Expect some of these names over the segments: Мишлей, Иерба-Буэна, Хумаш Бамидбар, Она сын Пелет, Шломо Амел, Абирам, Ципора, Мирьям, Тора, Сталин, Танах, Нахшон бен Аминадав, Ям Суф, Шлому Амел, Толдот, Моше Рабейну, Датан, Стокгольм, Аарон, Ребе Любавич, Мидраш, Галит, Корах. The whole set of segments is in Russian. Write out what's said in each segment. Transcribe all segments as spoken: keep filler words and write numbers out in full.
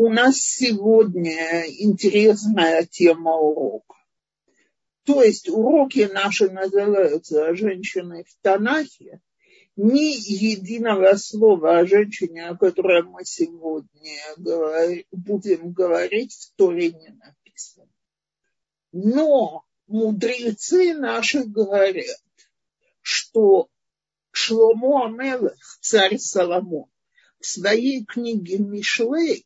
У нас сегодня интересная тема урока. То есть уроки наши называются «Женщины в Танахе». Ни единого слова о женщине, о которой мы сегодня говор... будем говорить, в Торе не написано. Но мудрецы наши говорят, что Шлому Амел, царь Соломон, в своей книге «Мишлей»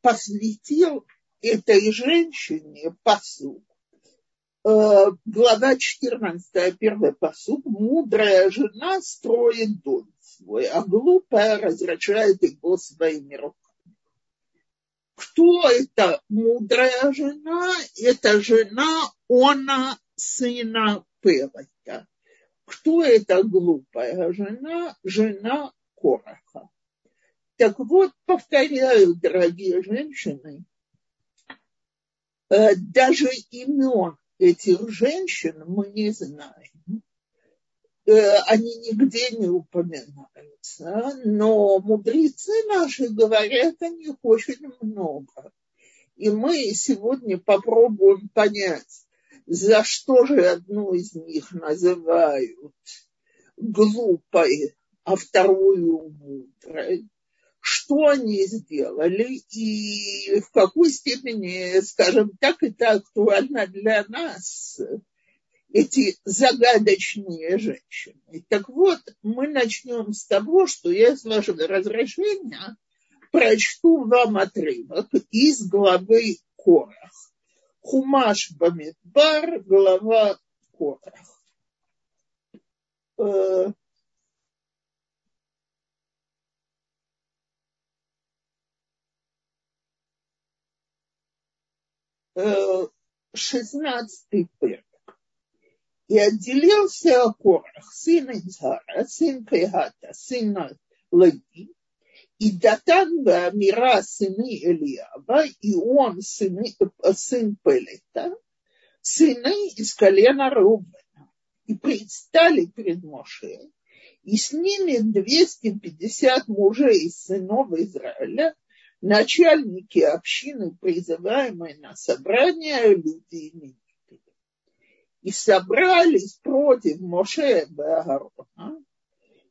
посвятил этой женщине посуд. Глава четырнадцатая, первый посуд. Мудрая жена строит дом свой, а глупая разрушает его своими руками. Кто это мудрая жена? Это жена Она, сына Пелета. Кто это глупая жена? Жена Кораха. Так вот, повторяю, дорогие женщины, даже имен этих женщин мы не знаем. Они нигде не упоминаются. Но мудрецы наши говорят о них очень много. И мы сегодня попробуем понять, за что же одну из них называют глупой, а вторую мудрой. Что они сделали и в какой степени, скажем так, это актуально для нас, эти загадочные женщины. Так вот, мы начнем с того, что я, с вашего разрешения, прочту вам отрывок из главы Корах. Хумаш Бамидбар, глава Корах. шестнадцатый перек. И отделился Корах, сын Изара, сын Кегата, сын Лаги, и Датан бе Амира, сыны Элиава, и он, сыны, сын Пелета, сыны из колена Рубена, и предстали перед Моше, и с ними двести пятьдесят мужей из сынов Израиля, начальники общины, призываемые на собрание, люди именитые. И собрались против Моше бе Аарона,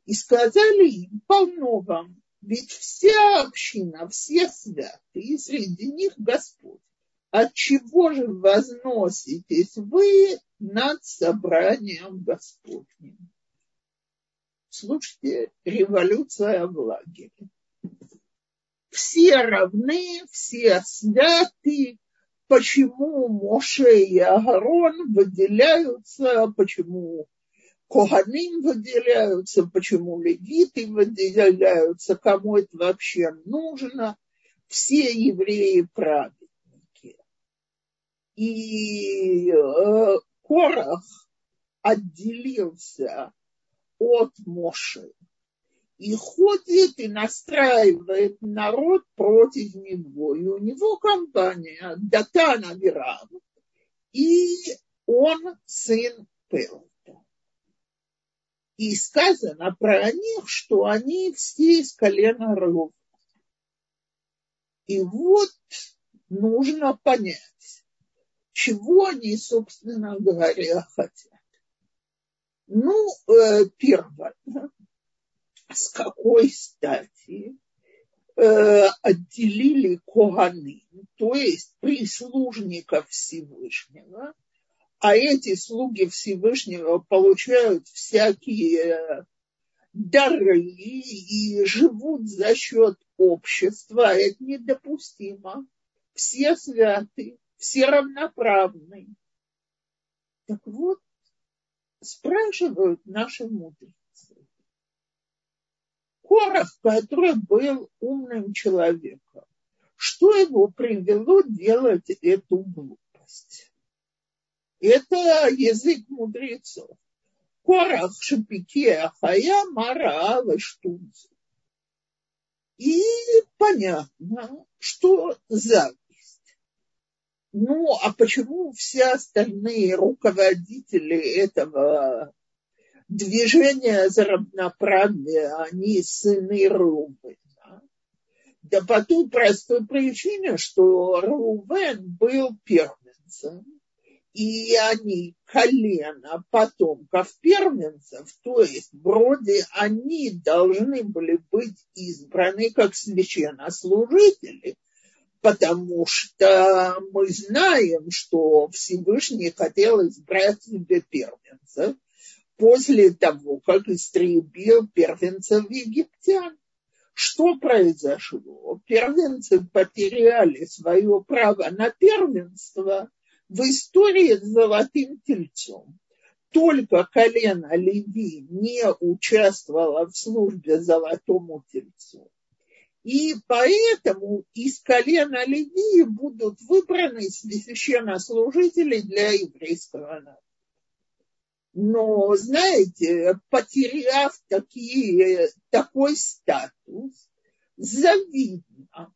и сказали им: полно вам, ведь вся община, все святые, среди них Господь. Отчего же возноситесь вы над собранием Господним? Слушайте, революция в лагере. Все равны, все святы. Почему Моше и Аарон выделяются? Почему Коганим выделяются? Почему левиты выделяются? Кому это вообще нужно? Все евреи праведники. И Корах отделился от Моше и ходит, и настраивает народ против него. И у него компания Датан Авирам, и он сын Пелета. И сказано про них, что они все из колена Рувена. И вот нужно понять, чего они, собственно говоря, хотят. Ну, первое. С какой стати э, отделили коганим, то есть прислужников Всевышнего, а эти слуги Всевышнего получают всякие дары и живут за счет общества. Это недопустимо. Все святы, все равноправны. Так вот, спрашивают наши мудрецы. Корах, который был умным человеком, что его привело делать эту глупость? Это язык мудрецов. Корах шипике ахая марала штунзу. И понятно, что зависть. Ну, а почему все остальные руководители этого движение за равноправие, они сыны Рубена. Да по той простой причине, что Рувен был первенцем, и они, колено потомков первенцев, то есть вроде они должны были быть избраны как священнослужители, потому что мы знаем, что Всевышний хотел избрать себе первенцев после того, как истребил первенцев египтян. Что произошло? Первенцы потеряли свое право на первенство в истории с золотым тельцом. Только колено Леви не участвовало в службе золотому тельцу. И поэтому из колена Леви будут выбраны священнослужители для еврейского народа. Но, знаете, потеряв такие, такой статус, завидно.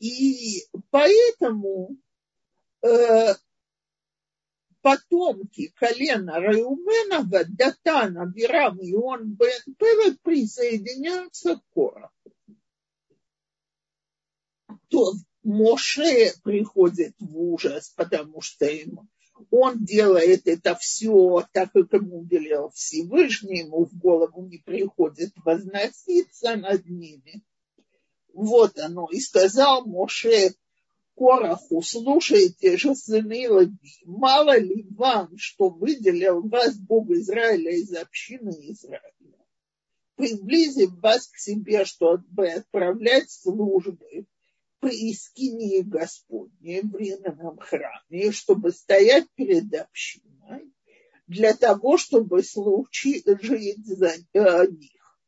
И поэтому э, потомки колена Реувенова, Датана, Бирам, Ион, Бен, Певе присоединяются к Кораху. То Моше приходит в ужас, потому что ему... Он делает это все так, как ему велел Всевышний, ему в голову не приходит возноситься над ними. Вот оно. И сказал Моше Кораху: слушайте же, сыны Леви, мало ли вам, что выделил вас Бог Израиля из общины Израиля, приблизив вас к себе, чтобы отправлять службы при скинии Господней в временном храме, чтобы стоять перед общиной, для того, чтобы случить, жить за них.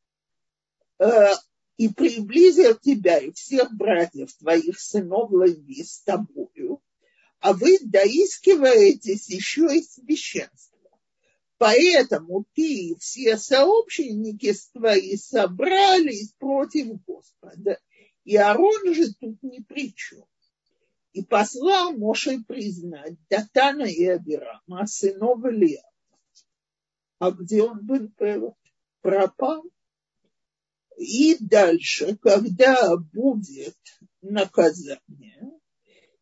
И приблизил тебя и всех братьев твоих, сынов Леви, с тобою, а вы доискиваетесь еще и священства. Поэтому ты и все сообщники твои собрались против Господа, и Аарон же тут ни при чем. И послал Моше признать Датана и Абирама, сынов Илия. А где он был? Пропал. И дальше, когда будет наказание,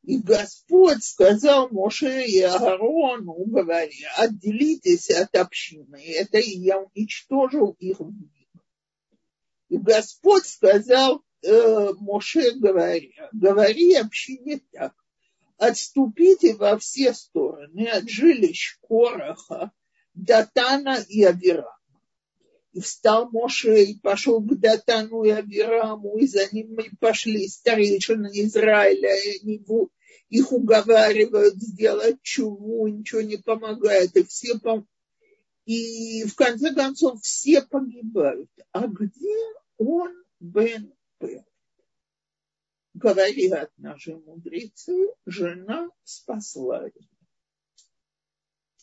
и Господь сказал Моше и Аарону, говоря: отделитесь от общины, это и я уничтожил их в них. И Господь сказал Моше, говоря: говори общине так: отступите во все стороны от жилищ Кораха, Датана и Абирама. И встал Моше и пошел к Датану и Абираму, и за ними пошли старейшины Израиля, и они их уговаривают сделать чуву, ничего не помогает, и все пом... и в конце концов все погибают. А где он, Бен? Говорят наши мудрецы, жена спасла его.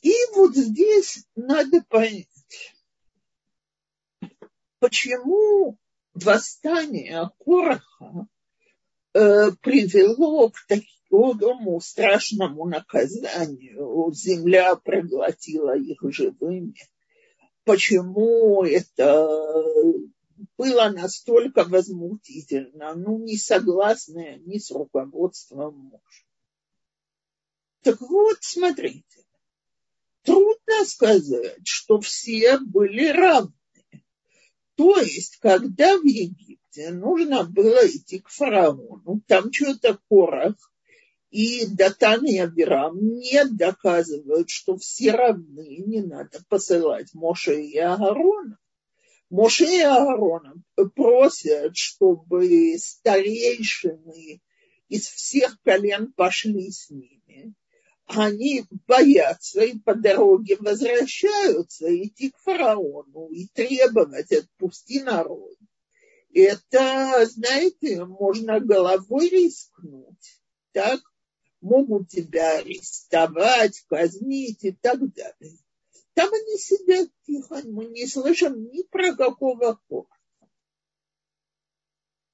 И вот здесь надо понять, почему восстание Кораха э, привело к такому страшному наказанию. Земля проглотила их живыми. Почему это... было настолько возмутительно, ну, не согласны ни с руководством мужа. Так вот, смотрите, трудно сказать, что все были равны. То есть, когда в Египте нужно было идти к фараону, там что-то Корах и Датан и Абирам не доказывают, что все равны, не надо посылать Моше и Аарона. Моше и Аарон просят, чтобы старейшины из всех колен пошли с ними. Они боятся и по дороге возвращаются идти к фараону и требовать: отпусти народ. Это, знаете, можно головой рискнуть. Так могут тебя арестовать, казнить и так далее. Там они сидят тихо, мы не слышим ни про какого Кораха.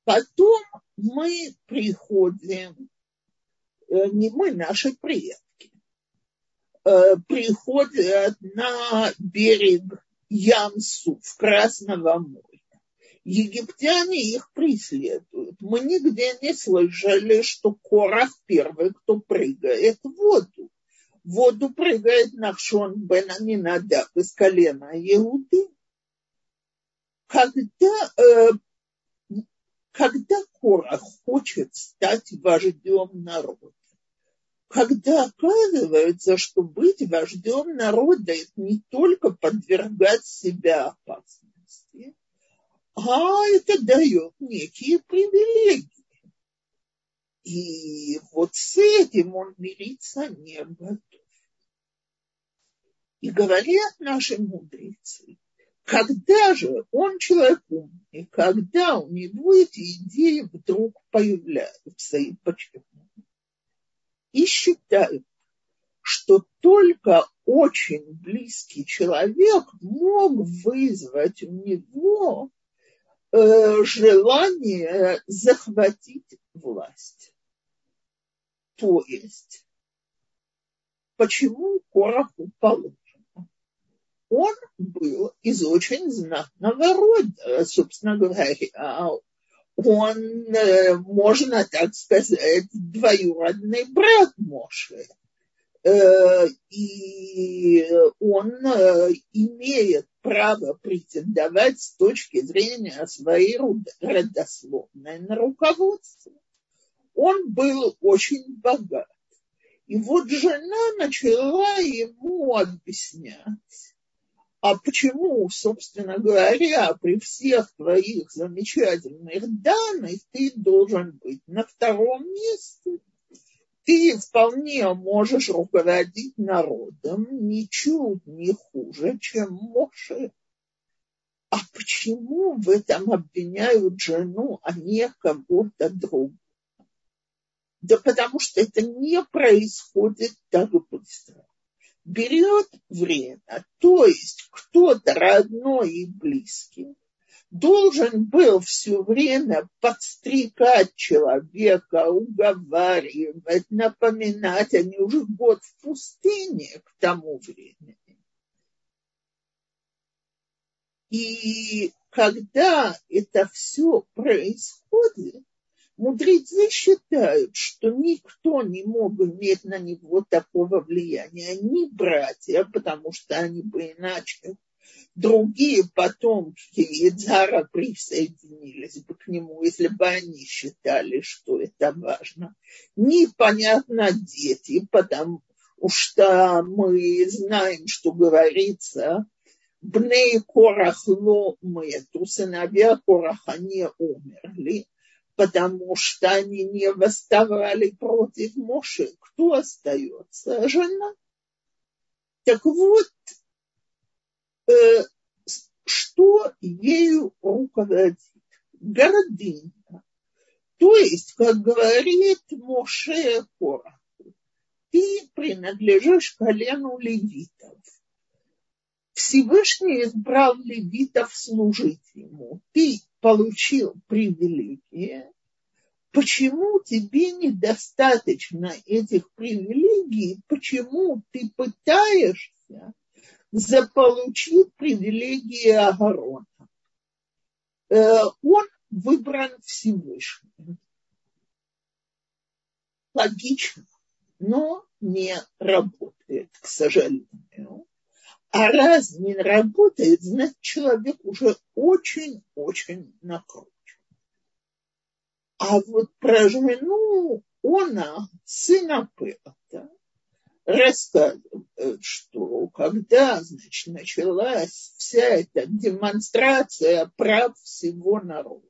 Потом мы приходим, не мы, наши предки, приходят на берег Ям Суф, Красного моря. египтяне их преследуют. Мы нигде не слышали, что Корах первый, кто прыгает в воду. В воду прыгает Нахшон бен Аминадав из колена Иуды. Когда, э, когда Корах хочет стать вождем народа, когда оказывается, что быть вождем народа – это не только подвергать себя опасности, а это дает некие привилегии. И вот с этим он мириться не готов. И говорят наши мудрецы, когда же он человек умный, когда у него эти идеи вдруг появляются и почему? И считают, что только очень близкий человек мог вызвать у него э, желание захватить власть. То есть, почему Кораху положено? Он был из очень знатного рода, собственно говоря. Он, можно так сказать, двоюродный брат Моше. И он имеет право претендовать с точки зрения своей родословной на руководство. Он был очень богат. И вот жена начала ему объяснять, а почему, собственно говоря, при всех твоих замечательных данных ты должен быть на втором месте? Ты вполне можешь руководить народом ничуть не хуже, чем Моше. А почему в этом обвиняют жену, а не кого-то другого? Да потому что это не происходит так быстро. Берет время, то есть кто-то родной и близкий должен был все время подстрекать человека, уговаривать, напоминать, они уже год в пустыне к тому времени. И когда это все происходит, мудрецы считают, что никто не мог иметь на него такого влияния, ни братья, потому что они бы иначе. Другие потомки Ицхара присоединились бы к нему, если бы они считали, что это важно. Непонятно дети, потому что мы знаем, что говорится, «Бней Корах ло мету», сыновья Кораха не умерли, потому что они не восставали против Моше. Кто остается? Жена. Так вот, э, что ею руководит? Гордыня. То есть, как говорит Моше Кораху, ты принадлежишь колену левитов. Всевышний избрал левитов служить ему. Ты получил привилегии. Почему тебе недостаточно этих привилегий? Почему ты пытаешься заполучить привилегии Аарона? Он выбран Всевышним. Логично, но не работает, к сожалению. А раз не работает, значит, человек уже очень-очень накручен. А вот про жену Она, сына Пета, рассказывает, что когда, значит, началась вся эта демонстрация прав всего народа,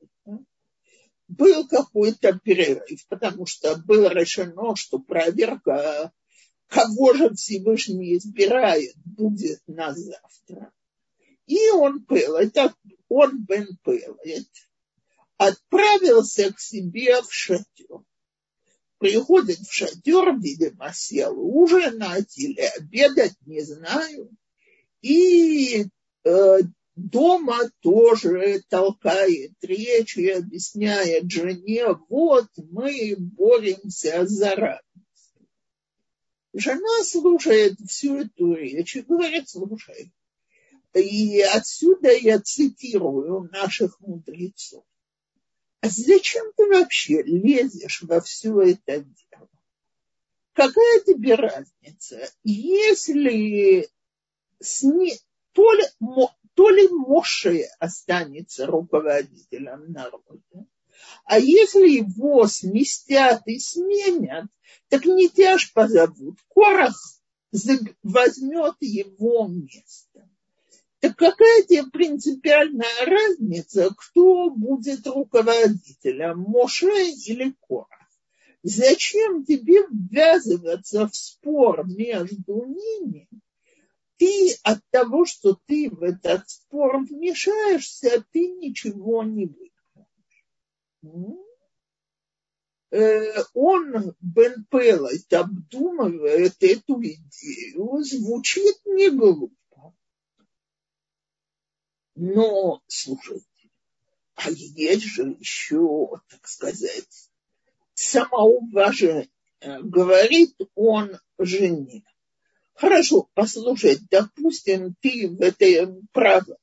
был какой-то перерыв, потому что было решено, что проверка, кого же Всевышний избирает, будет на завтра. И он Пелет, он бен Пелет, отправился к себе в шатер. Приходит в шатер, видимо, сел ужинать или обедать, не знаю. И э, дома тоже толкает речь и объясняет жене, вот мы боремся за рабство. Жена слушает всю эту речь и говорит, слушай, И отсюда я цитирую наших мудрецов. А зачем ты вообще лезешь во все это дело? Какая тебе разница, если с не... то, ли, то ли Моше останется руководителем народа, а если его сместят и сменят, так не тебя ж позовут. Корах возьмет его место. Так какая тебе принципиальная разница, кто будет руководителем, Моше или Корах? Зачем тебе ввязываться в спор между ними? Ты от того, что ты в этот спор вмешаешься, ты ничего не выиграешь. Он, Бен Пелайт, обдумывает эту идею, звучит не глупо. Но, слушайте, а есть же еще, так сказать, самоуважение, говорит он жене. Хорошо, послушай, допустим, ты в этом права,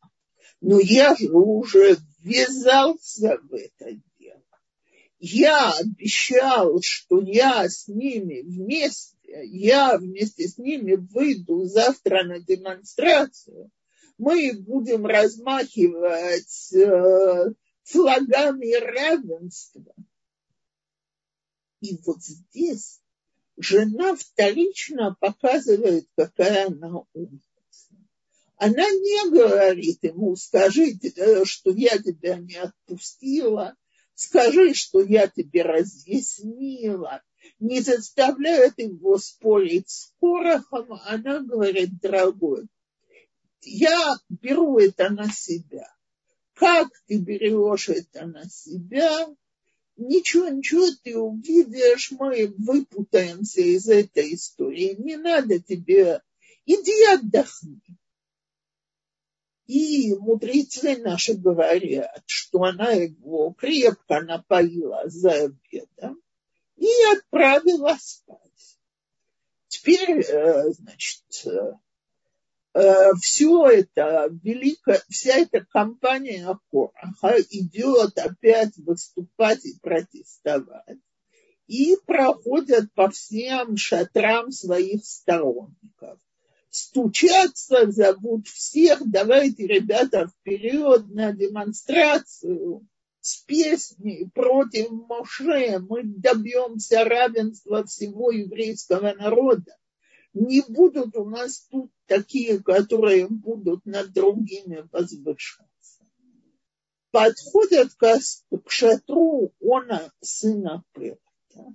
но я же уже ввязался в это дело. Я обещал, что я с ними вместе, я вместе с ними выйду завтра на демонстрацию. Мы будем размахивать э, флагами равенства. И вот здесь жена вторично показывает, какая она умница. Она не говорит ему, скажи, что я тебя не отпустила, скажи, что я тебе разъяснила. Не заставляет его спорить с Корахом. Она говорит, дорогой, я беру это на себя. Как ты берешь это на себя? Ничего, ничего, ты увидишь, мы выпутаемся из этой истории. Не надо тебе, иди отдохни. И мудрецы наши говорят, что она его крепко напоила за обедом и отправила спать. Теперь, значит, все это великое, вся эта компания Кораха идет опять выступать и протестовать. И проходят по всем шатрам своих сторонников. Стучатся, зовут всех, давайте, ребята, вперед на демонстрацию с песней против Моше. Мы добьемся равенства всего еврейского народа. Не будут у нас тут такие, которые будут над другими возвышаться. Подходят к шатру Она, сына Пелета,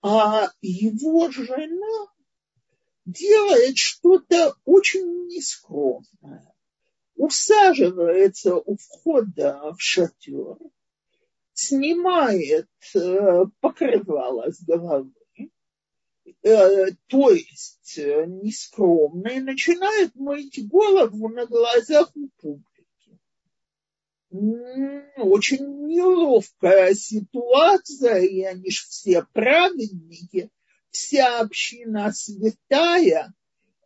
а его жена делает что-то очень нескромное. Усаживается у входа в шатер, снимает покрывало с головы, то есть нескромно, и начинает мыть голову на глазах у публики. Очень неловкая ситуация, и они же все праведники, вся община святая,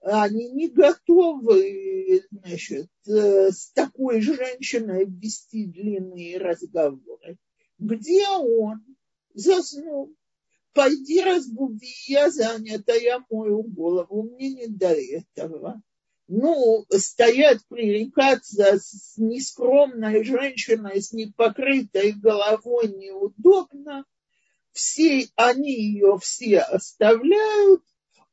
они не готовы, значит, с такой женщиной вести длинные разговоры. Где он? Заснул. Пойди разбуди, я занята, я мою голову, мне не до этого. Ну, стоять, пререкаться с нескромной женщиной, с непокрытой головой неудобно. Все, они ее все оставляют.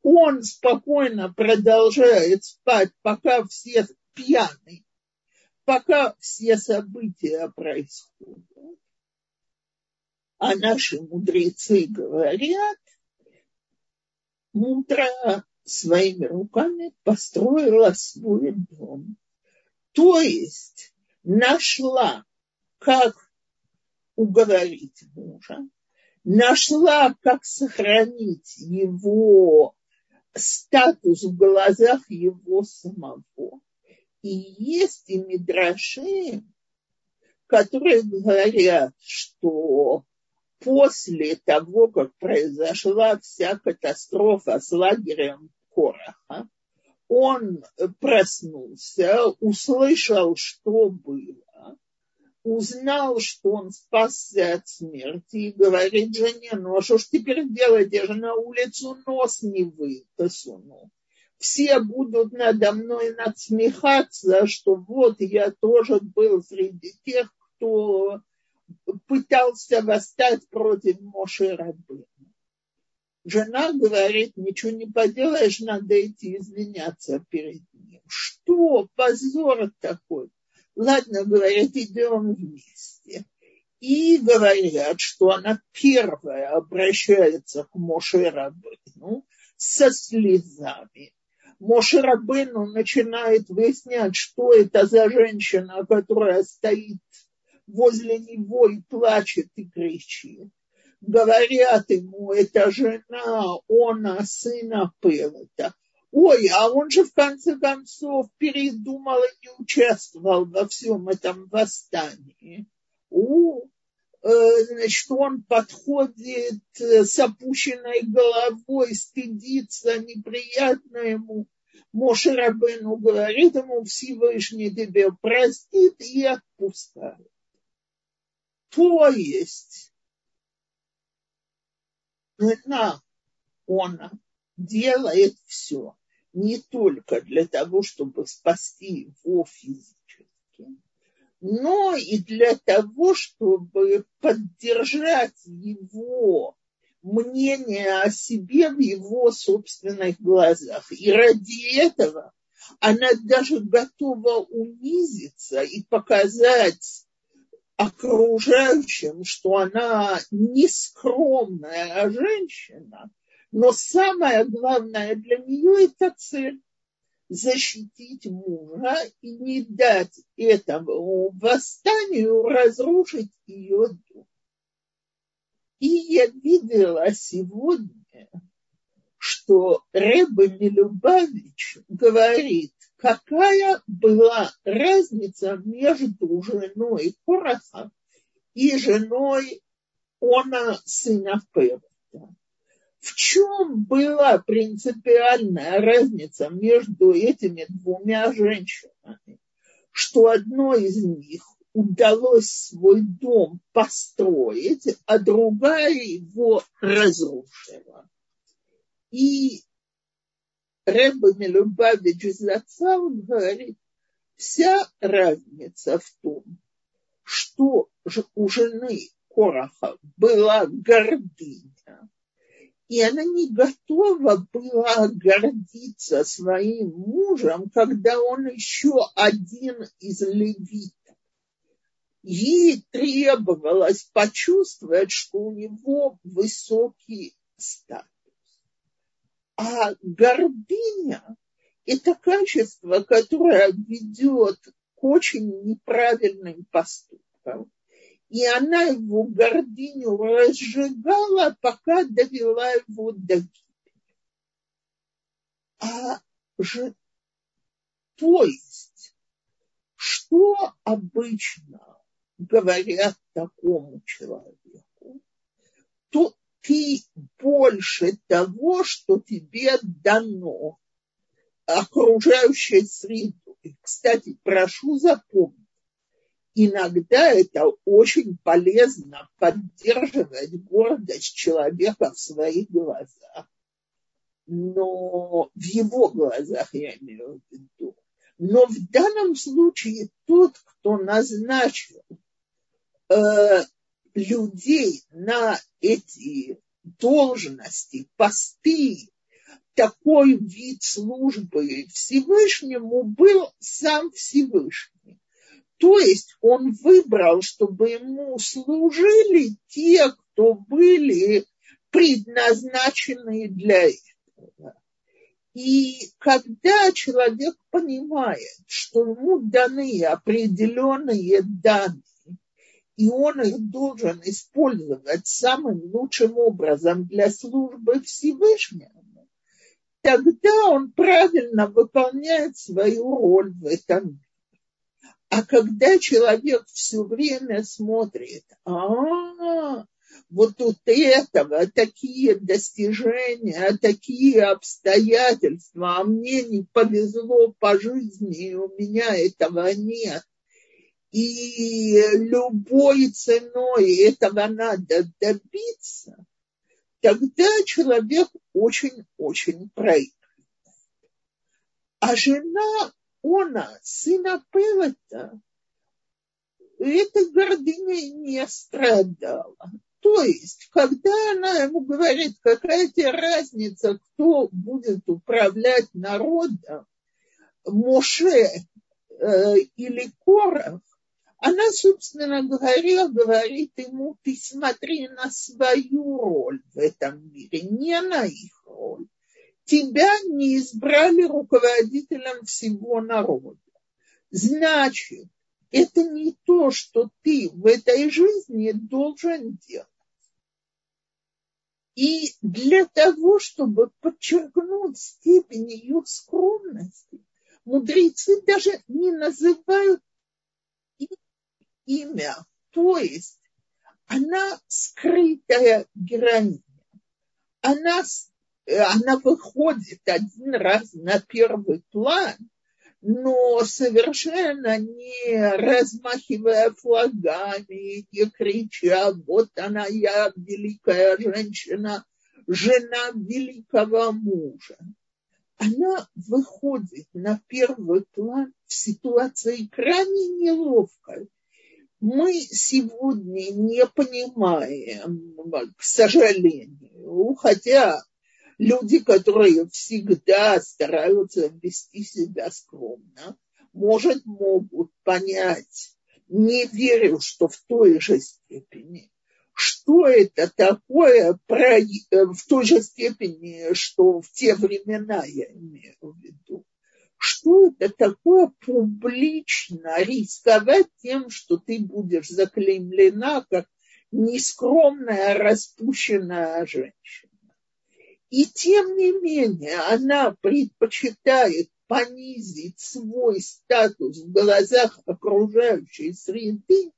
Он спокойно продолжает спать, пока все пьяны, пока все события происходят. А наши мудрецы говорят, мудро своими руками построила свой дом. То есть нашла, как уговорить мужа, нашла, как сохранить его статус в глазах его самого. И есть и мидраши, которые говорят, что после того, как произошла вся катастрофа с лагерем Кораха, он проснулся, услышал, что было, узнал, что он спасся от смерти, и говорит жене: ну а что ж теперь делать, я же на улицу нос не высуну. Все будут надо мной надсмехаться, что вот я тоже был среди тех, кто пытался восстать против Моше Рабейну. Жена говорит: ничего не поделаешь, надо идти извиняться перед ним. Что? Позор такой. Ладно, говорит, идем вместе. И говорят, что она первая обращается к Моше Рабейну со слезами. Моше Рабейну начинает выяснять, что это за женщина, которая стоит возле него и плачет, и кричит. Говорят ему: это жена она, сына Пелета. Ой, а он же в конце концов передумал и не участвовал во всем этом восстании. У, значит, он подходит с опущенной головой, стыдится, неприятно ему. Моше Рабейну говорит ему: Всевышний тебе простит и отпускает. То есть жена, она делает все не только для того, чтобы спасти его физически, но и для того, чтобы поддержать его мнение о себе в его собственных глазах. И ради этого она даже готова унизиться и показать окружающим, что она не скромная женщина, но самое главное для нее — это цель – защитить мужа и не дать этому восстанию разрушить ее дух. И я видела сегодня, что Ребе Любавич говорит: какая была разница между женой Кораха и женой Она, сына Пелета? В чем была принципиальная разница между этими двумя женщинами? Что одной из них удалось свой дом построить, а другая его разрушила. И Ребе Любавич Зацал говорит: вся разница в том, что у жены Кораха была гордыня, и она не готова была гордиться своим мужем, когда он еще один из левитов. Ей требовалось почувствовать, что у него высокий статус. А гордыня – это качество, которое ведет к очень неправильным поступкам. И она его гордыню разжигала, пока довела его до гибели. А же, то есть, что обычно говорят такому человеку? То ты больше того, что тебе дано окружающей средой. Кстати, прошу запомнить, иногда это очень полезно — поддерживать гордость человека в своих глазах. Но в его глазах, я имею в виду. Но в данном случае тот, кто назначил э, людей на эти должности, посты, такой вид службы Всевышнему, был сам Всевышний. То есть он выбрал, чтобы ему служили те, кто были предназначены для этого. И когда человек понимает, что ему даны определенные данные, и он их должен использовать самым лучшим образом для службы Всевышнему, тогда он правильно выполняет свою роль в этом мире. А когда человек все время смотрит: а вот тут этого, такие достижения, такие обстоятельства, а мне не повезло по жизни, и у меня этого нет. И любой ценой этого надо добиться, тогда человек очень-очень проигрывает. А жена Она, сына Пелота, эта гордыня не страдала. То есть, когда она ему говорит, какая тебе разница, кто будет управлять народом, Моше э, или Корах, она, собственно говоря, говорит ему, ты смотри на свою роль в этом мире, не на их роль. Тебя не избрали руководителем всего народа. Значит, это не то, что ты в этой жизни должен делать. И для того, чтобы подчеркнуть степень ее скромности, мудрецы даже не называют имя. То есть она скрытая героиня. Она Она выходит один раз на первый план, но совершенно не размахивая флагами, не крича, вот она я, великая женщина, жена великого мужа. Она выходит на первый план в ситуации крайне неловкой. Мы сегодня не понимаем, к сожалению, хотя люди, которые всегда стараются вести себя скромно, может, могут понять, не верю, что в той же степени, что это такое, в той же степени, что в те времена, я имею в виду, что это такое публично рисковать тем, что ты будешь заклеймлена как нескромная, распущенная женщина. И тем не менее она предпочитает понизить свой статус в глазах окружающей среды,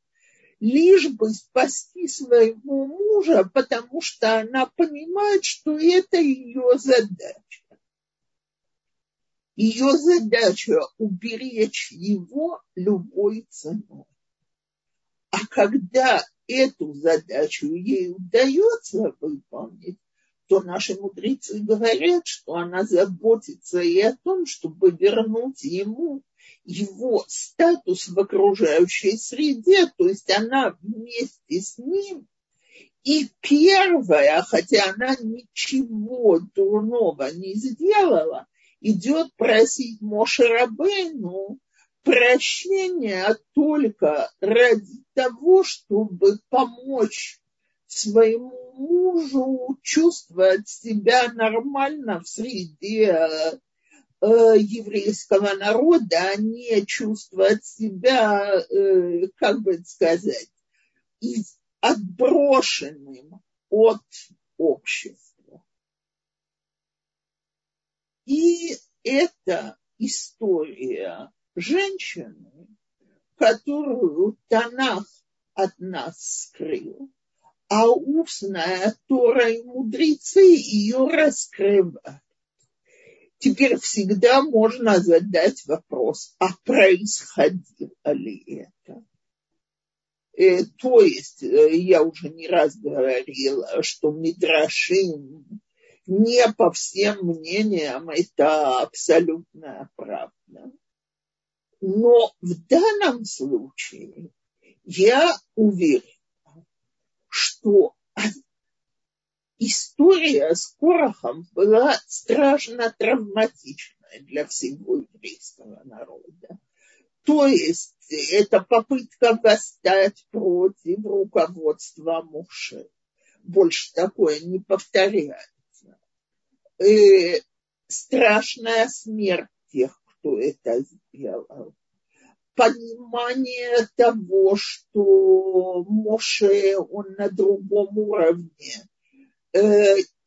лишь бы спасти своего мужа, потому что она понимает, что это ее задача. Ее задача – уберечь его любой ценой. А когда эту задачу ей удается выполнить, то наши мудрецы говорят, что она заботится и о том, чтобы вернуть ему его статус в окружающей среде, то есть она вместе с ним. И первая, хотя она ничего дурного не сделала, идет просить Моше Рабейну прощения только ради того, чтобы помочь своему мужу чувствовать себя нормально в среде э, еврейского народа, а не чувствовать себя, э, как бы сказать, отброшенным от общества. И это история женщины, которую Танах от нас скрыл. А устная Тора и мудрецы ее раскрывают. Теперь всегда можно задать вопрос, а происходило ли это? Э, то есть, я уже не раз говорила, что мидрашим не по всем мнениям, это абсолютная правда. Но в данном случае я уверена, что история с Корахом была страшно травматичной для всего еврейского народа. То есть это попытка восстать против руководства Моше. Больше такое не повторяется. И страшная смерть тех, кто это сделал. Понимание того, что Моше, он на другом уровне,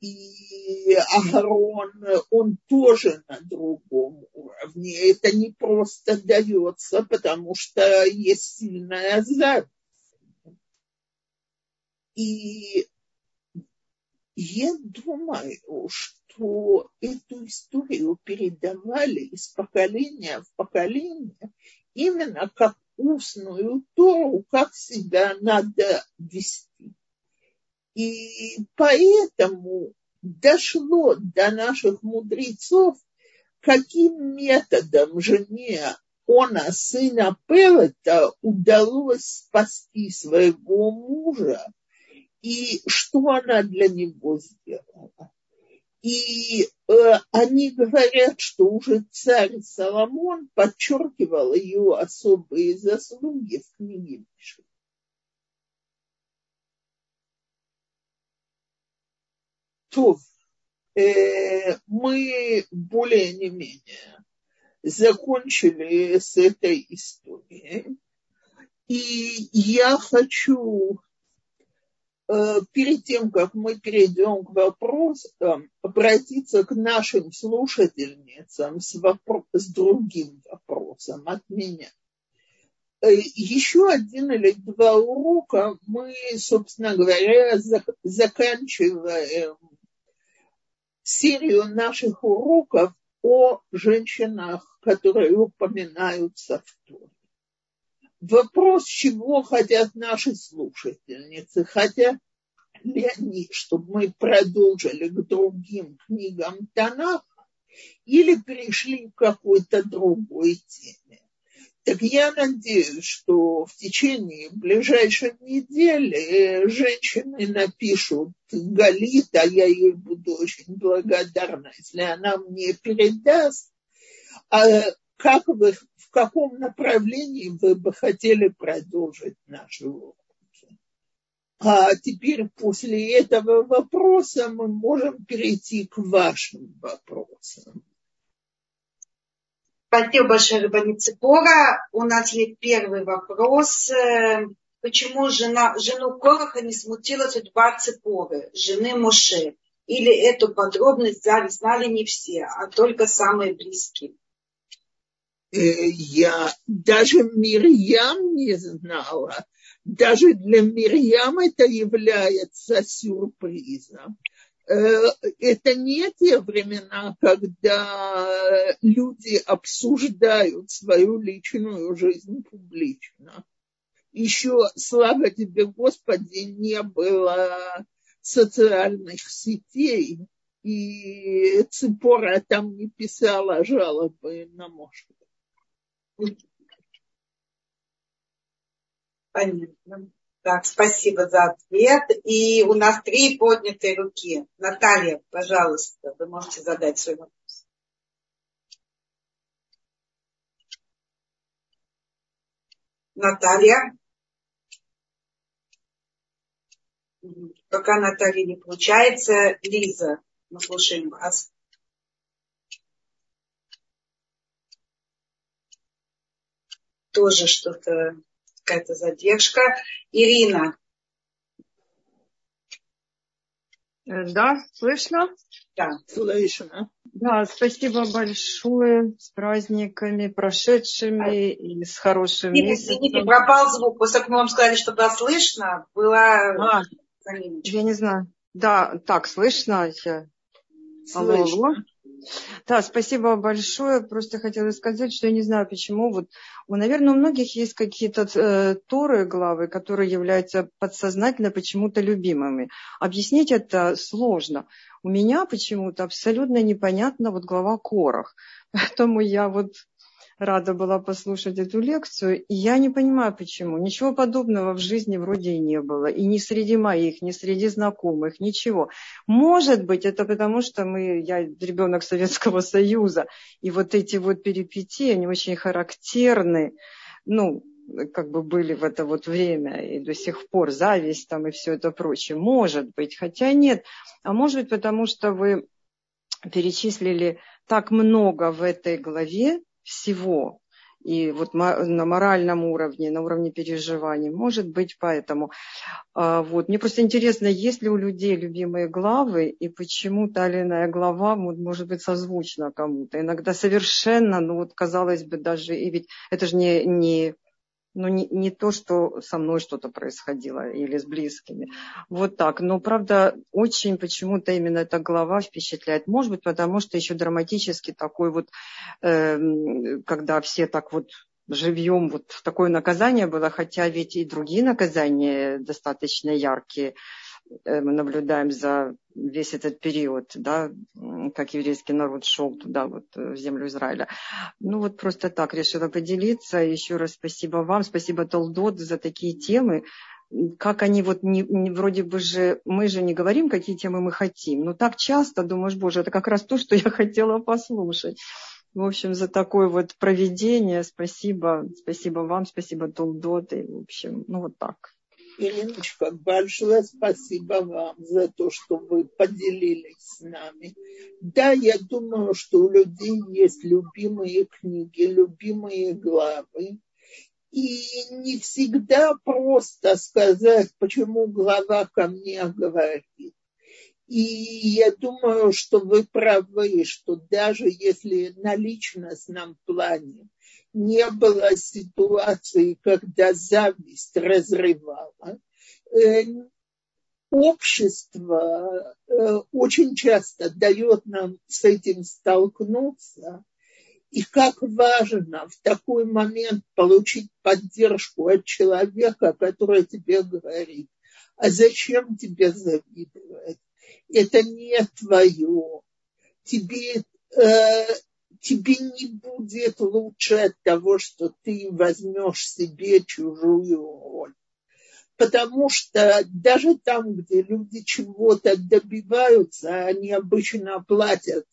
и Аарон, он тоже на другом уровне. Это не просто дается, потому что есть сильная зависть. И Я думаю, что эту историю передавали из поколения в поколение именно как устную Тору, как себя надо вести. И поэтому дошло до наших мудрецов, каким методом жене Она, сына Пелета, удалось спасти своего мужа, и что она для него сделала. И э, они говорят, что уже царь Соломон подчеркивал ее особые заслуги в книге Мишлей. То э, мы более не менее закончили с этой историей. И я хочу, перед тем, как мы перейдем к вопросам, обратиться к нашим слушательницам с, вопро- с другим вопросом от меня. Еще один или два урока мы, собственно говоря, заканчиваем серию наших уроков о женщинах, которые упоминаются в Торе. Вопрос, чего хотят наши слушательницы. Хотят ли они, чтобы мы продолжили к другим книгам Танаха или перешли к какой-то другой теме. Так я надеюсь, что в течение ближайшей недели женщины напишут Галит, а я ей буду очень благодарна, если она мне передаст, а как вы, в каком направлении вы бы хотели продолжить наши уроки. А теперь после этого вопроса мы можем перейти к вашим вопросам. Спасибо большое, Рабанит Ципора. У нас есть первый вопрос. Почему жена, жену Кораха не смутила судьба Ципоры, жены Моше? Или эту подробность знали не все, а только самые близкие? Я даже Мирьям не знала. Даже для Мирьям это является сюрпризом. Это не те времена, когда люди обсуждают свою личную жизнь публично. Еще, слава тебе, Господи, не было социальных сетей, и Ципора там не писала жалобы на Моше. Понятно. Так, спасибо за ответ. И у нас три поднятые руки. Наталья, пожалуйста, вы можете задать свой вопрос. Наталья. Пока Наталья не получается. Лиза, мы слушаем вас. Тоже что-то... какая-то задержка. Ирина. Да, слышно? Да, слышно. Да, спасибо большое. С праздниками прошедшими и с хорошим Нет, месяцем. Извините, пропал звук. Поскольку мы вам сказали, что было слышно, было... А, я не знаю. Да, так, слышно? Слышно. Алло, алло. Да, спасибо большое. Просто хотела сказать, что я не знаю, почему. Вот, наверное, у многих есть какие-то э, торы, главы, которые являются подсознательно почему-то любимыми. Объяснить это сложно. У меня почему-то абсолютно непонятно вот глава Корах. Поэтому я вот рада была послушать эту лекцию. И я не понимаю, почему. Ничего подобного в жизни вроде и не было. И ни среди моих, ни среди знакомых, ничего. Может быть, это потому, что мы, я ребенок Советского Союза. И вот эти вот перипетии, они очень характерны. Ну, как бы были в это вот время и до сих пор зависть там и все это прочее. Может быть, хотя нет. А может быть, потому что вы перечислили так много в этой главе, всего, и вот на моральном уровне, на уровне переживаний, может быть, поэтому. Вот. Мне просто интересно, есть ли у людей любимые главы, и почему та или иная глава может быть созвучна кому-то. Иногда совершенно, ну вот казалось бы даже, и ведь это же не, не, но не, не то, что со мной что-то происходило или с близкими. Вот так. Но, правда, очень почему-то именно эта глава впечатляет. Может быть, потому что еще драматически такой вот, э, когда все так вот живьем, вот такое наказание было, хотя ведь и другие наказания достаточно яркие. Мы наблюдаем за весь этот период, да, как еврейский народ шел туда, вот, в землю Израиля. Ну вот просто так решила поделиться. Еще раз спасибо вам, спасибо Толдот за такие темы. Как они вот не, не, вроде бы же, мы же не говорим, какие темы мы хотим, но так часто думаешь, боже, это как раз то, что я хотела послушать. В общем, за такое вот проведение спасибо, спасибо вам, спасибо Толдот, и в общем, ну вот так. Ириночка, большое спасибо вам за то, что вы поделились с нами. Да, я думаю, что у людей есть любимые книги, любимые главы. И не всегда просто сказать, почему глава ко мне говорит. И я думаю, что вы правы, что даже если на личностном плане не было ситуации, когда зависть разрывала. Общество очень часто дает нам с этим столкнуться. И как важно в такой момент получить поддержку от человека, который тебе говорит, а зачем тебе завидовать? Это не твое. Тебе... Тебе не будет лучше от того, что ты возьмешь себе чужую роль. Потому что даже там, где люди чего-то добиваются, они обычно платят,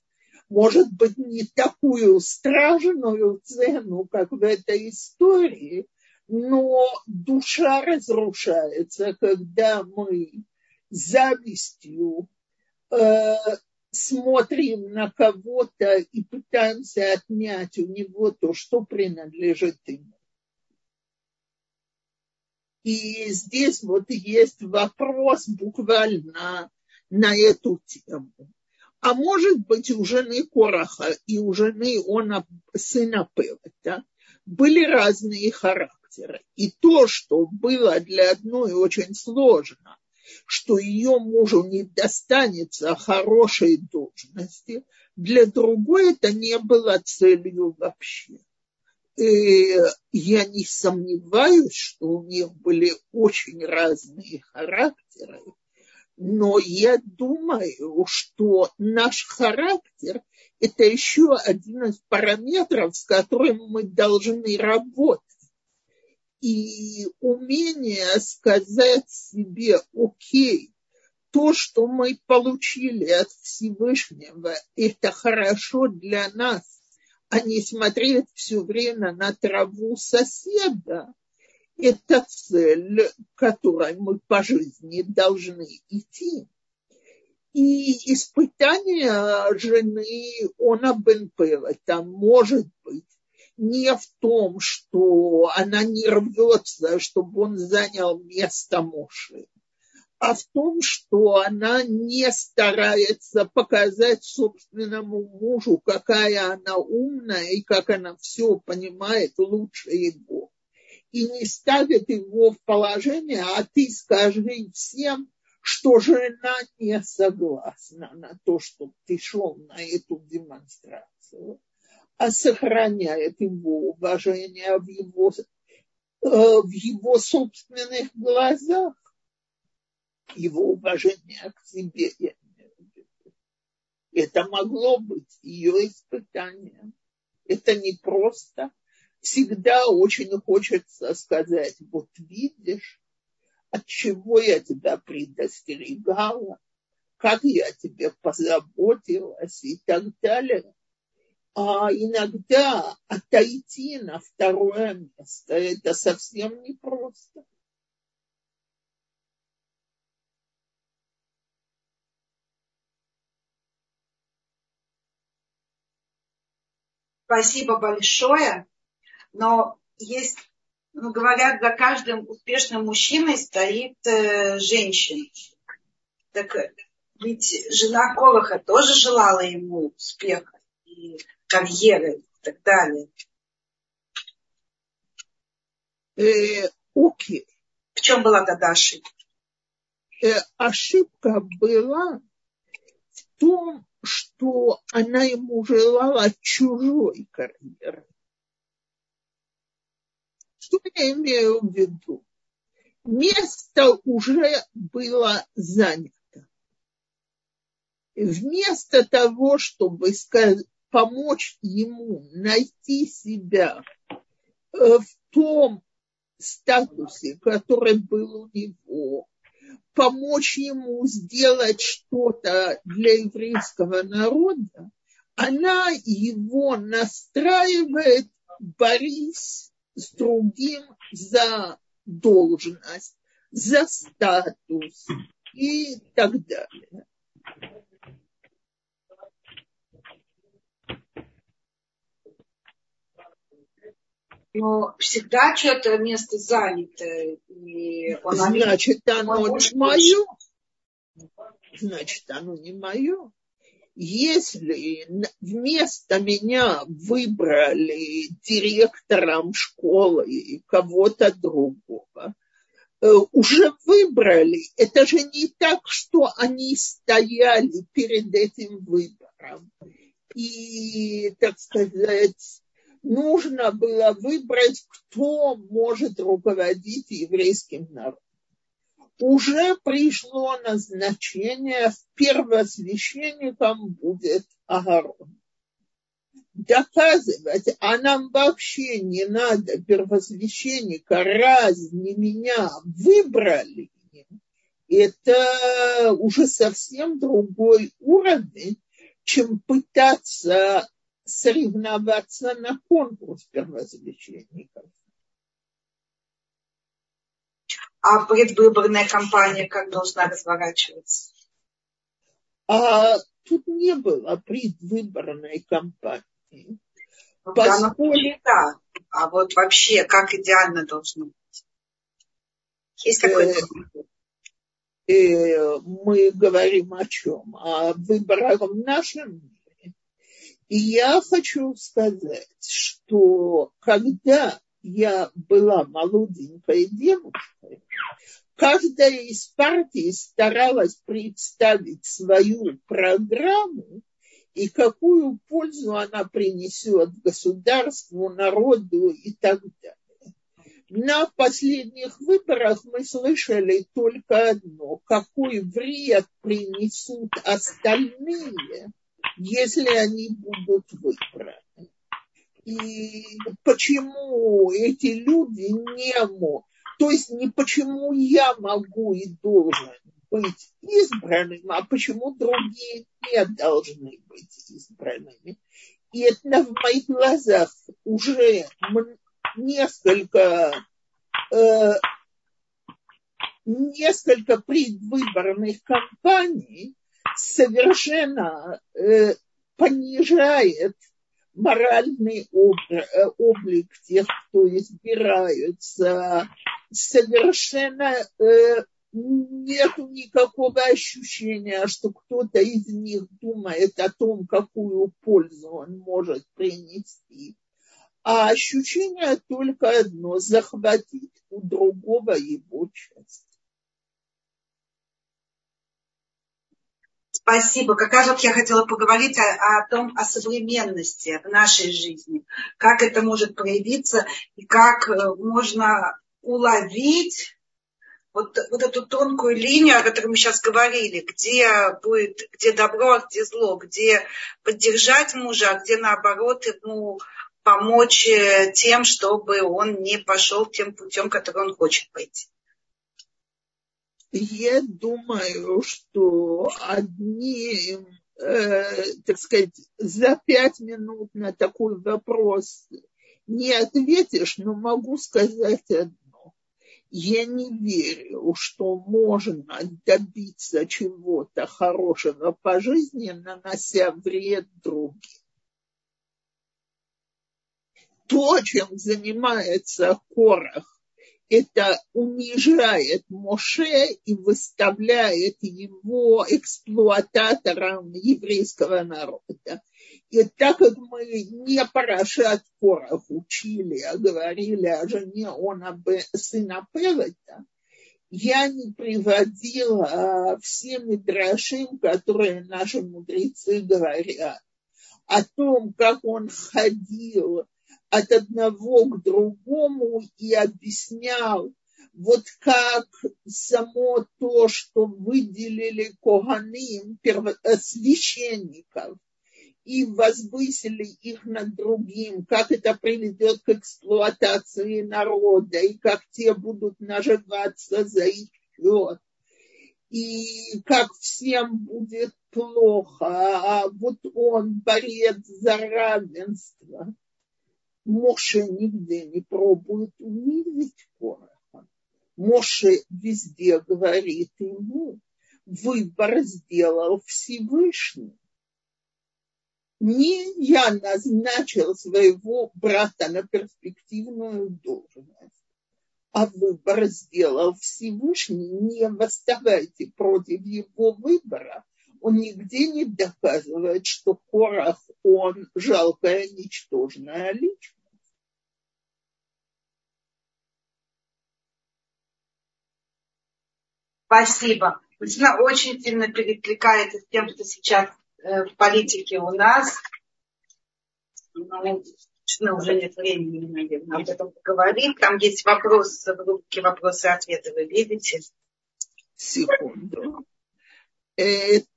может быть, не такую страшную цену, как в этой истории, но душа разрушается, когда мы завистью э, смотрим на кого-то и пытаемся отнять у него то, что принадлежит ему. И здесь вот есть вопрос буквально на эту тему. А может быть, у жены Кораха и у жены Она, сына Пелета, были разные характеры. И то, что было для одной очень сложно, что ее мужу не достанется хорошей должности, для другой это не было целью вообще. И я не сомневаюсь, что у них были очень разные характеры, но я думаю, что наш характер – это еще один из параметров, с которым мы должны работать. И умение сказать себе, окей, то, что мы получили от Всевышнего, это хорошо для нас, а не смотреть все время на траву соседа, это цель, к которой мы по жизни должны идти. И испытание жены Она бен Пелета, может быть, не в том, что она не рвется, чтобы он занял место мужа, а в том, что она не старается показать собственному мужу, какая она умная и как она все понимает лучше его. И не ставит его в положение, а ты скажи всем, что жена не согласна на то, чтобы ты шел на эту демонстрацию, а сохраняет его уважение в его, в его собственных глазах, его уважение к себе. Это могло быть ее испытанием. Это непросто. Всегда очень хочется сказать, вот видишь, от чего я тебя предостерегала, как я тебе позаботилась и так далее. А иногда отойти на второе место – это совсем непросто. Спасибо большое. Но есть, ну, говорят, за каждым успешным мужчиной стоит э, женщина. Так ведь жена Кораха тоже желала ему успеха. И карьеры и так далее. э, Уки. В чем была тогда ошибка? Э, ошибка была в том, что она ему желала чужой карьеры. Что я имею в виду? Место уже было занято. Вместо того, чтобы сказать, помочь ему найти себя в том статусе, который был у него, помочь ему сделать что-то для еврейского народа, она его настраивает борись с другим за должность, за статус и так далее. Но всегда что-то место занято. И он Значит, оно не мое. Значит, оно не мое. Если вместо меня выбрали директором школы и кого-то другого, уже выбрали. Это же не так, что они стояли перед этим выбором. И, так сказать, нужно было выбрать, кто может руководить еврейским народом. Уже пришло назначение, первосвященником будет Аарон. Доказывать, а нам вообще не надо первосвященника, раз не меня выбрали, это уже совсем другой уровень, чем пытаться соревноваться на конкурс первосвященников. А предвыборная кампания как должна разворачиваться? А тут не было предвыборной кампании. Ну, поскольку... Да, а вот вообще как идеально должно быть? Есть какой-то... Мы говорим о чем? О выборах в нашем мире. И я хочу сказать, что когда я была молоденькой девушкой, каждая из партий старалась представить свою программу и какую пользу она принесет государству, народу и так далее. На последних выборах мы слышали только одно: какой вред принесут остальные, если они будут выбраны. И почему эти люди не могут, то есть не почему я могу и должен быть избранным, а почему другие не должны быть избранными. И это в моих глазах уже несколько, э, несколько предвыборных кампаний совершенно э, понижает моральный облик тех, кто избираются, совершенно э, нет никакого ощущения, что кто-то из них думает о том, какую пользу он может принести. А ощущение только одно – захватить у другого его часть. Спасибо. Как раз вот я хотела поговорить о, о том, о современности в нашей жизни. Как это может проявиться и как можно уловить вот, вот эту тонкую линию, о которой мы сейчас говорили, где будет, где добро, где зло, где поддержать мужа, а где наоборот ему помочь тем, чтобы он не пошел тем путем, который он хочет пойти. Я думаю, что одним, э, так сказать, за пять минут на такой вопрос не ответишь, но могу сказать одно. Я не верю, что можно добиться чего-то хорошего по жизни, нанося вред другим. То, чем занимается Корах это унижает Моше и выставляет его эксплуататором еврейского народа. И так как мы не Парашат Корах учили, а говорили о жене она сына Пелета, я не приводила все мидраши, которые наши мудрецы говорят о том, как он ходил от одного к другому и объяснял, вот как само то, что выделили коганим, первосвященников, и возвысили их над другим, как это приведет к эксплуатации народа, и как те будут наживаться за их счет, и как всем будет плохо, а вот он борец за равенство. Моше нигде не пробует унизить Кораха. Моше везде говорит ему, выбор сделал Всевышний. Не я назначил своего брата на перспективную должность, а выбор сделал Всевышний. Не восставайте против его выбора. Он нигде не доказывает, что Корах он жалкая, ничтожная личность. Спасибо. Действительно, очень сильно перекликается с тем, что сейчас в политике у нас. Ну, уже нет времени, наверное, об этом поговорим. Там есть вопрос в рубрике «Вопросы и ответы». Вы видите? Секунду.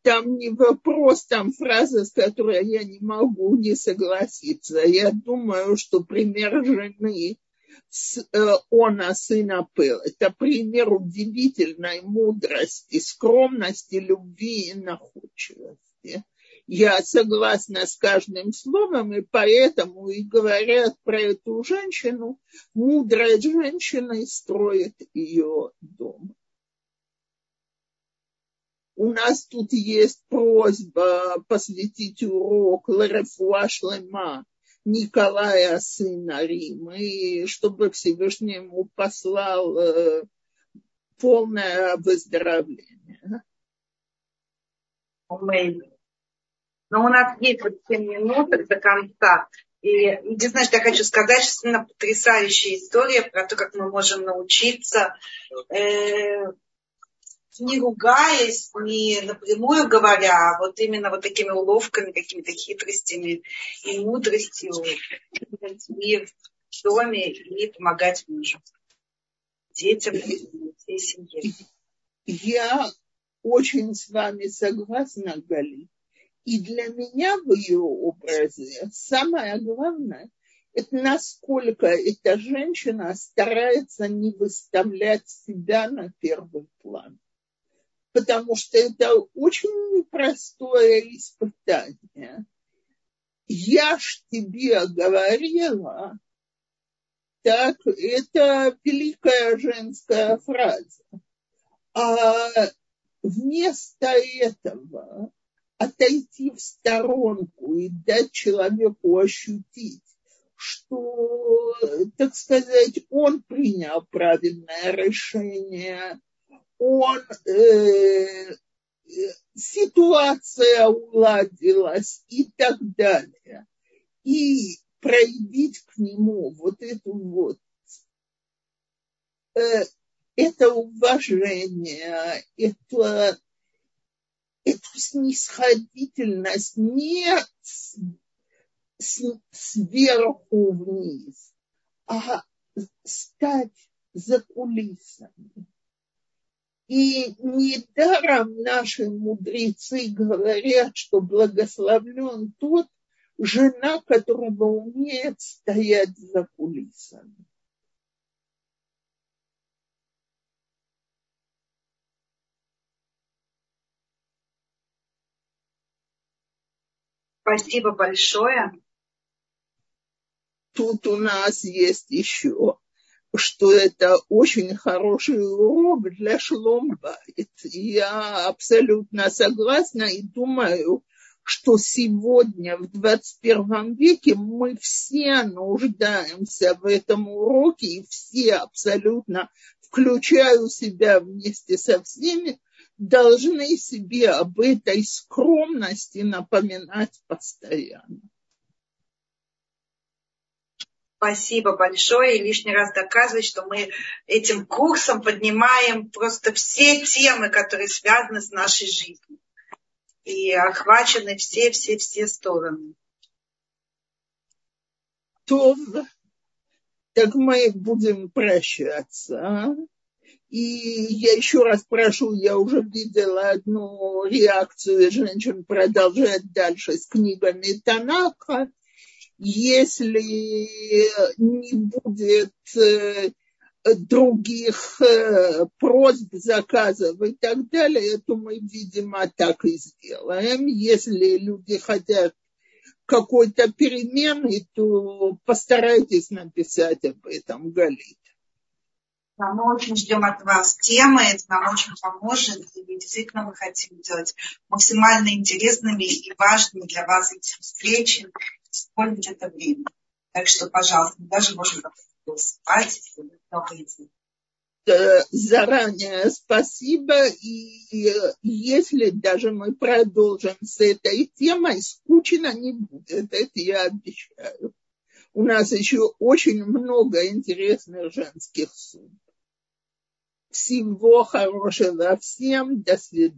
Там не вопрос, там фраза, с которой я не могу не согласиться. Я думаю, что пример жены Она, сына Пел, это пример удивительной мудрости, скромности, любви и находчивости. Я согласна с каждым словом, и поэтому и говорят про эту женщину. Мудрая женщина и строит ее дом. У нас тут есть просьба посвятить урок Лерефуа Шлема Николая, сына Римы, и чтобы Всевышний ему послал э, полное выздоровление. Но у нас есть вот семь минут до конца. И единственное, что я хочу сказать, что это потрясающая история про то, как мы можем научиться... Э, не ругаясь, не напрямую говоря, а вот именно вот такими уловками, какими-то хитростями и мудростью и в доме, и помогать мужу, детям, всей семье. Я очень с вами согласна, Гали. И для меня в ее образе самое главное, это насколько эта женщина старается не выставлять себя на первый план. Потому что это очень непростое испытание. Я ж тебе говорила, так, это великая женская фраза. А вместо этого отойти в сторонку и дать человеку ощутить, что, так сказать, он принял правильное решение, он, э, ситуация уладилась и так далее. И проявить к нему вот эту вот, э, это уважение, это, эту снисходительность не с, с, сверху вниз, а стать за кулисами. И недаром наши мудрецы говорят, что благословлен тот, жена которого умеет стоять за кулисами. Спасибо большое. Тут у нас есть еще... что это очень хороший урок для Шлом Байт. Я абсолютно согласна и думаю, что сегодня, в двадцать первом веке, мы все нуждаемся в этом уроке, и все абсолютно, включая себя вместе со всеми, должны себе об этой скромности напоминать постоянно. Спасибо большое. И лишний раз доказывает, что мы этим курсом поднимаем просто все темы, которые связаны с нашей жизнью. И охвачены все-все-все стороны. То, так мы будем прощаться. И я еще раз прошу, я уже видела одну реакцию женщин продолжать дальше с книгами Танаха. Если не будет других просьб, заказов и так далее, то мы, видимо, так и сделаем. Если люди хотят какой-то перемены, то постарайтесь написать об этом, Галит. Да, мы очень ждем от вас темы, это нам очень поможет, и действительно мы хотим делать максимально интересными и важными для вас эти встречи. Использовать это время. Так что, пожалуйста, даже можно голосовать. Заранее спасибо. И если даже мы продолжим с этой темой, скучно не будет, это я обещаю. У нас еще очень много интересных женских судеб. Всего хорошего всем. До свидания.